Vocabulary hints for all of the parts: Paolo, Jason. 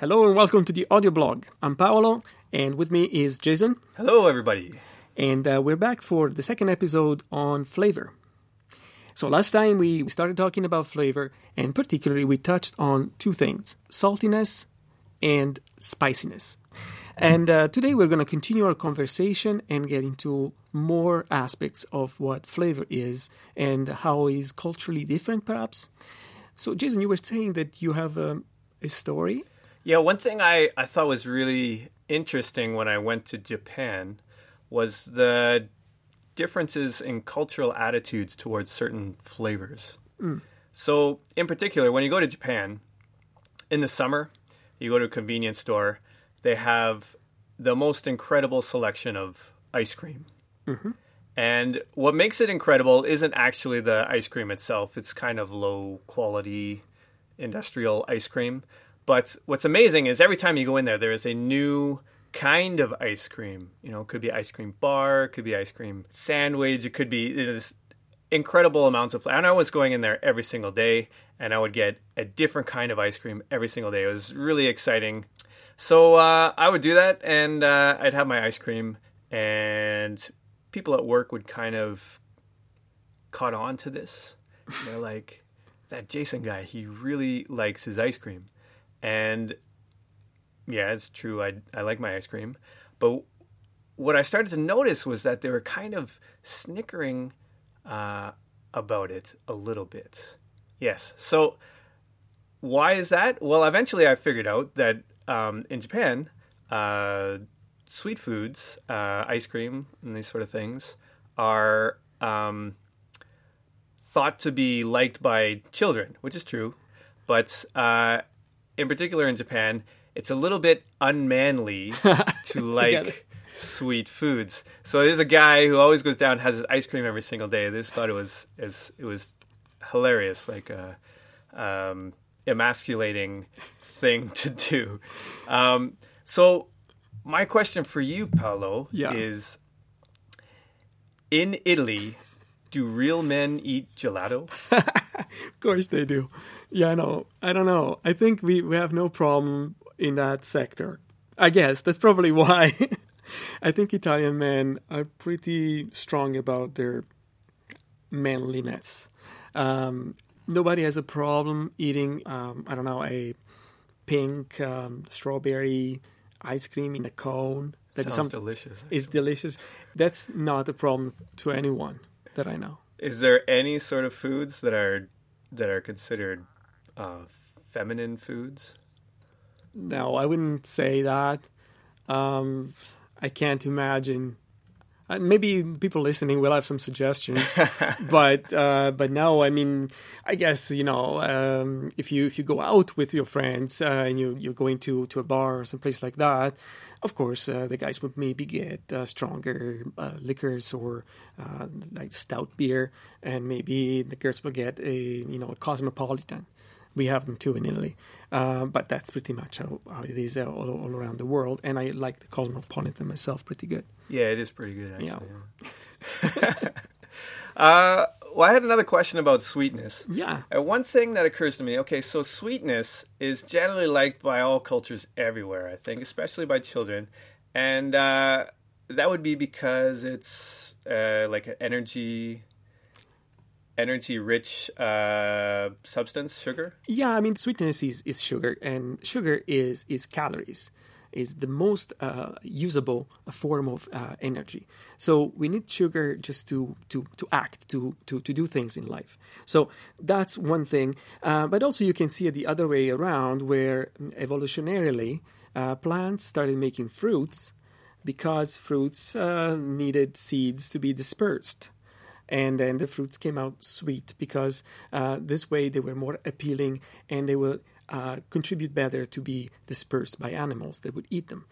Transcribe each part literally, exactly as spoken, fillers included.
Hello and welcome to the audio blog. I'm Paolo, and with me is Jason. Hello, everybody. And uh, we're back for the second episode on flavor. So last time we started talking about flavor, and particularly we touched on two things, saltiness and spiciness. And uh, today we're going to continue our conversation and get into more aspects of what flavor is and how it is culturally different, perhaps. So, Jason, you were saying that you have um, a story. Yeah, one thing I, I thought was really interesting when I went to Japan was the differences in cultural attitudes towards certain flavors. Mm. So, in particular, when you go to Japan, in the summer, you go to a convenience store, they have the most incredible selection of ice cream. Mm-hmm. And what makes it incredible isn't actually the ice cream itself. It's kind of low-quality industrial ice cream. But what's amazing is every time you go in there, there is a new kind of ice cream. You know, it could be ice cream bar, it could be ice cream sandwich, it could be this incredible amounts of flavor. And I was going in there every single day, and I would get a different kind of ice cream every single day. It was really exciting. So uh, I would do that, and uh, I'd have my ice cream, and people at work would kind of caught on to this. They're like, that Jason guy, he really likes his ice cream. And yeah, it's true. I I like my ice cream. But what I started to notice was that they were kind of snickering uh, about it a little bit. Yes. So why is that? Well, eventually I figured out that um, in Japan, uh, sweet foods, uh, ice cream and these sort of things are um, thought to be liked by children, which is true. But uh in particular in Japan, it's a little bit unmanly to like sweet foods. So there's a guy who always goes down and has his ice cream every single day. They just thought it was as it was hilarious, like a um, emasculating thing to do. Um, so my question for you, Paolo, yeah. is in Italy, do real men eat gelato? Of course they do. Yeah, no, I don't know. I think we, we have no problem in that sector. I guess that's probably why. I think Italian men are pretty strong about their manliness. Um, nobody has a problem eating, um, I don't know, a pink um, strawberry ice cream in a cone. That sounds some, delicious. It's delicious. That's not a problem to anyone that I know. Is there any sort of foods that are that are considered Uh, feminine foods? No, I wouldn't say that. Um, I can't imagine. Uh, maybe people listening will have some suggestions, but uh, but no. I mean, I guess you know um, if you if you go out with your friends uh, and you you're going to, to a bar or someplace like that, of course uh, the guys would maybe get uh, stronger uh, liquors or uh, like stout beer, and maybe the girls will get a you know a cosmopolitan. We have them too in Italy, uh, but that's pretty much how, how it is all, all around the world. And I like the cosmopolitan myself pretty good. Yeah, it is pretty good, actually. Yeah. uh, well, I had another question about sweetness. Yeah. Uh, one thing that occurs to me, okay, so sweetness is generally liked by all cultures everywhere, I think, especially by children. And uh, that would be because it's uh, like an energy... energy-rich uh, substance, sugar? Yeah, I mean, sweetness is, is sugar, and sugar is, is calories, is the most uh, usable form of uh, energy. So we need sugar just to to, to act, to, to, to do things in life. So that's one thing. Uh, but also you can see it the other way around, where evolutionarily uh, plants started making fruits because fruits uh, needed seeds to be dispersed. And then the fruits came out sweet because uh, this way they were more appealing and they will uh, contribute better to be dispersed by animals that would eat them.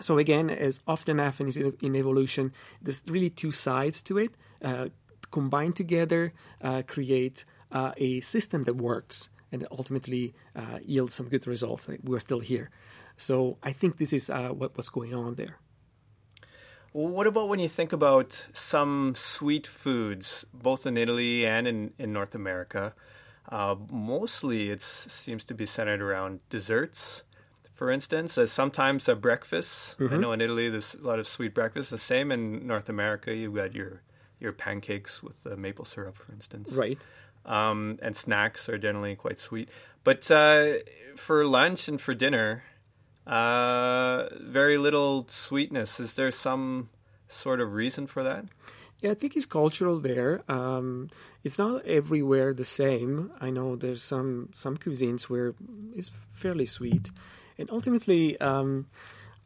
So again, as often happens in, in evolution, there's really two sides to it. Uh, combined together, uh, create uh, a system that works and ultimately uh, yields some good results. We're still here. So I think this is uh, what, what's going on there. What about when you think about some sweet foods, both in Italy and in, in North America? Uh, mostly it seems to be centered around desserts. for instance, as sometimes a breakfast. Mm-hmm. I know in Italy there's a lot of sweet breakfasts. The same in North America. You've got your, your pancakes with the maple syrup, for instance. Right. Um, and snacks are generally quite sweet. But uh, for lunch and for dinner, uh, very little sweetness. Is there some sort of reason for that? Yeah, I think it's cultural there. Um, it's not everywhere the same. I know there's some, some cuisines where it's fairly sweet. And ultimately, um,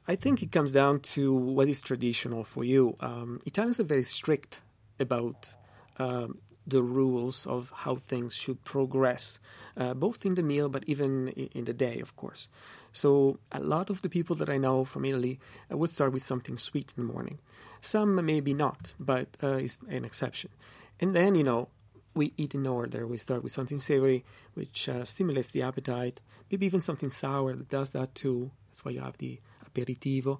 I think it comes down to what is traditional for you. Um, Italians are very strict about um, the rules of how things should progress, uh, both in the meal but even in the day, of course. So a lot of the people that I know from Italy uh, would start with something sweet in the morning. Some maybe not, but uh, it's an exception. And then, you know, we eat in order. We start with something savory, which uh, stimulates the appetite, maybe even something sour that does that too. That's why you have the aperitivo.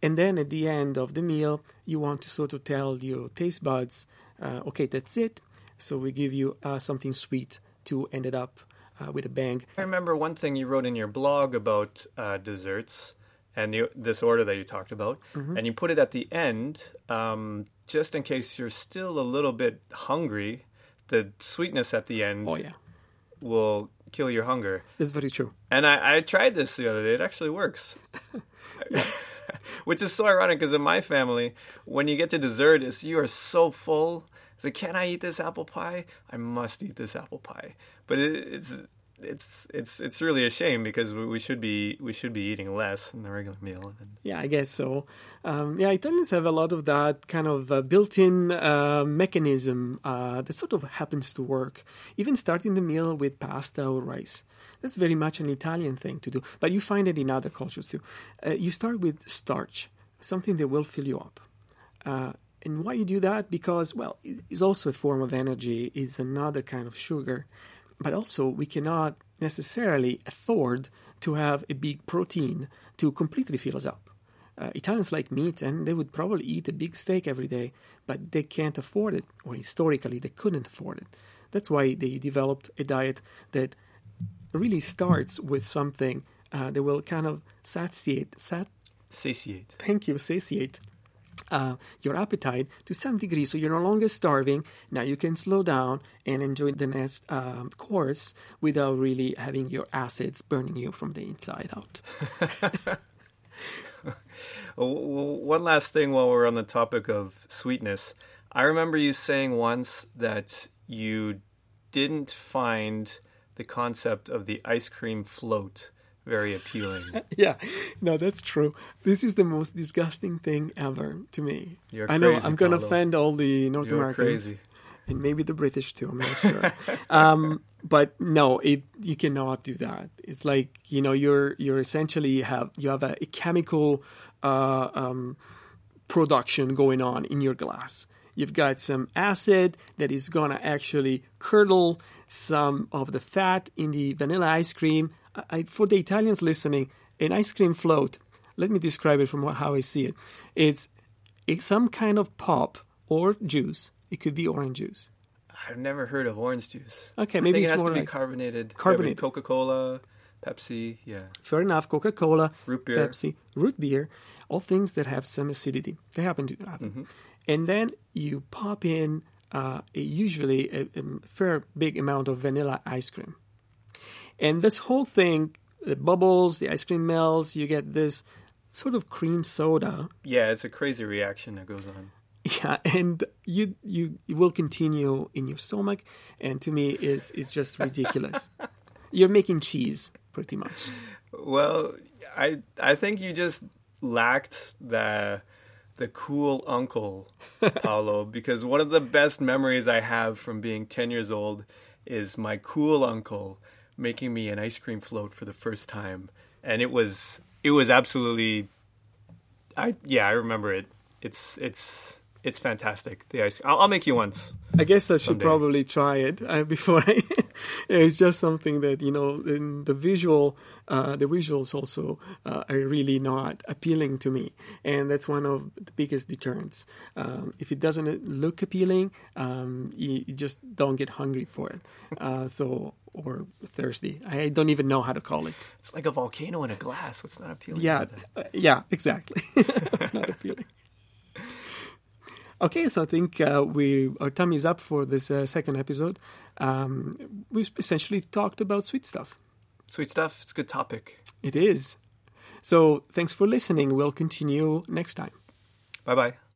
And then at the end of the meal, you want to sort of tell your taste buds, uh, okay, that's it. So we give you uh, something sweet to end it up uh, with a bang. I remember one thing you wrote in your blog about uh, desserts. And you, this order that you talked about, mm-hmm. and you put it at the end, um, just in case you're still a little bit hungry, the sweetness at the end oh, yeah. will kill your hunger. That's very true. And I, I tried this the other day. It actually works. Which is so ironic because in my family, when you get to dessert, it's, you are so full. It's like, can I eat this apple pie? I must eat this apple pie. But it, it's... It's it's it's really a shame because we should be we should be eating less in a regular meal. Yeah, I guess so. Um, yeah, Italians have a lot of that kind of uh, built-in uh, mechanism uh, that sort of happens to work. Even starting the meal with pasta or rice. That's very much an Italian thing to do. But you find it in other cultures too. Uh, you start with starch, something that will fill you up. Uh, and why you do that? Because, well, it's also a form of energy. It's another kind of sugar. But also, we cannot necessarily afford to have a big protein to completely fill us up. Uh, Italians like meat, and they would probably eat a big steak every day, but they can't afford it, or historically, they couldn't afford it. That's why they developed a diet that really starts with something uh, that will kind of satiate... Sat- satiate. Thank you, satiate. Uh, your appetite to some degree, so you're no longer starving. Now you can slow down and enjoy the next um, course without really having your acids burning you from the inside out. One last thing while we're on the topic of sweetness. I remember you saying once that you didn't find the concept of the ice cream float very appealing. Yeah, no, that's true. This is the most disgusting thing ever to me. You're I know crazy, I'm going to offend all the North You're Americans. Crazy. And maybe the British too, I'm not sure. um, but no, it you cannot do that. It's like, you know, you're you're essentially have you have a, a chemical uh, um, production going on in your glass. You've got some acid that is going to actually curdle some of the fat in the vanilla ice cream. I, for the Italians listening, an ice cream float, let me describe it from what, how I see it. It's, it's some kind of pop or juice. It could be orange juice. I've never heard of orange juice. Okay, maybe I think it's it has more to like be carbonated. Carbonated. Coca-Cola, Pepsi, yeah. Fair enough. Coca-Cola, root beer. Pepsi, root beer, all things that have some acidity. They happen to happen. Mm-hmm. And then you pop in uh, a, usually a, a fair big amount of vanilla ice cream. And this whole thing, the bubbles, the ice cream melts, you get this sort of cream soda. Yeah, it's a crazy reaction that goes on. Yeah, and you you, you will continue in your stomach. And to me, it's, it's just ridiculous. You're making cheese, pretty much. Well, I I think you just lacked the... the cool uncle, Paolo, because one of the best memories I have from being ten years old is my cool uncle making me an ice cream float for the first time. And it was it was absolutely I yeah, I remember it. It's it's it's fantastic. The ice I'll, I'll make you once. I guess I should someday. probably try it uh, before I... It's just something that, you know, in the visual, uh, the visuals also uh, are really not appealing to me. And that's one of the biggest deterrents. Um, if it doesn't look appealing, um, you, you just don't get hungry for it. Uh, so... or thirsty. I don't even know how to call it. It's like a volcano in a glass. It's not appealing. Yeah, uh, yeah, exactly. It's not appealing. Okay, so I think uh, we our time is up for this uh, second episode. Um, we've essentially talked about sweet stuff. Sweet stuff. It's a good topic. It is. So thanks for listening. We'll continue next time. Bye-bye.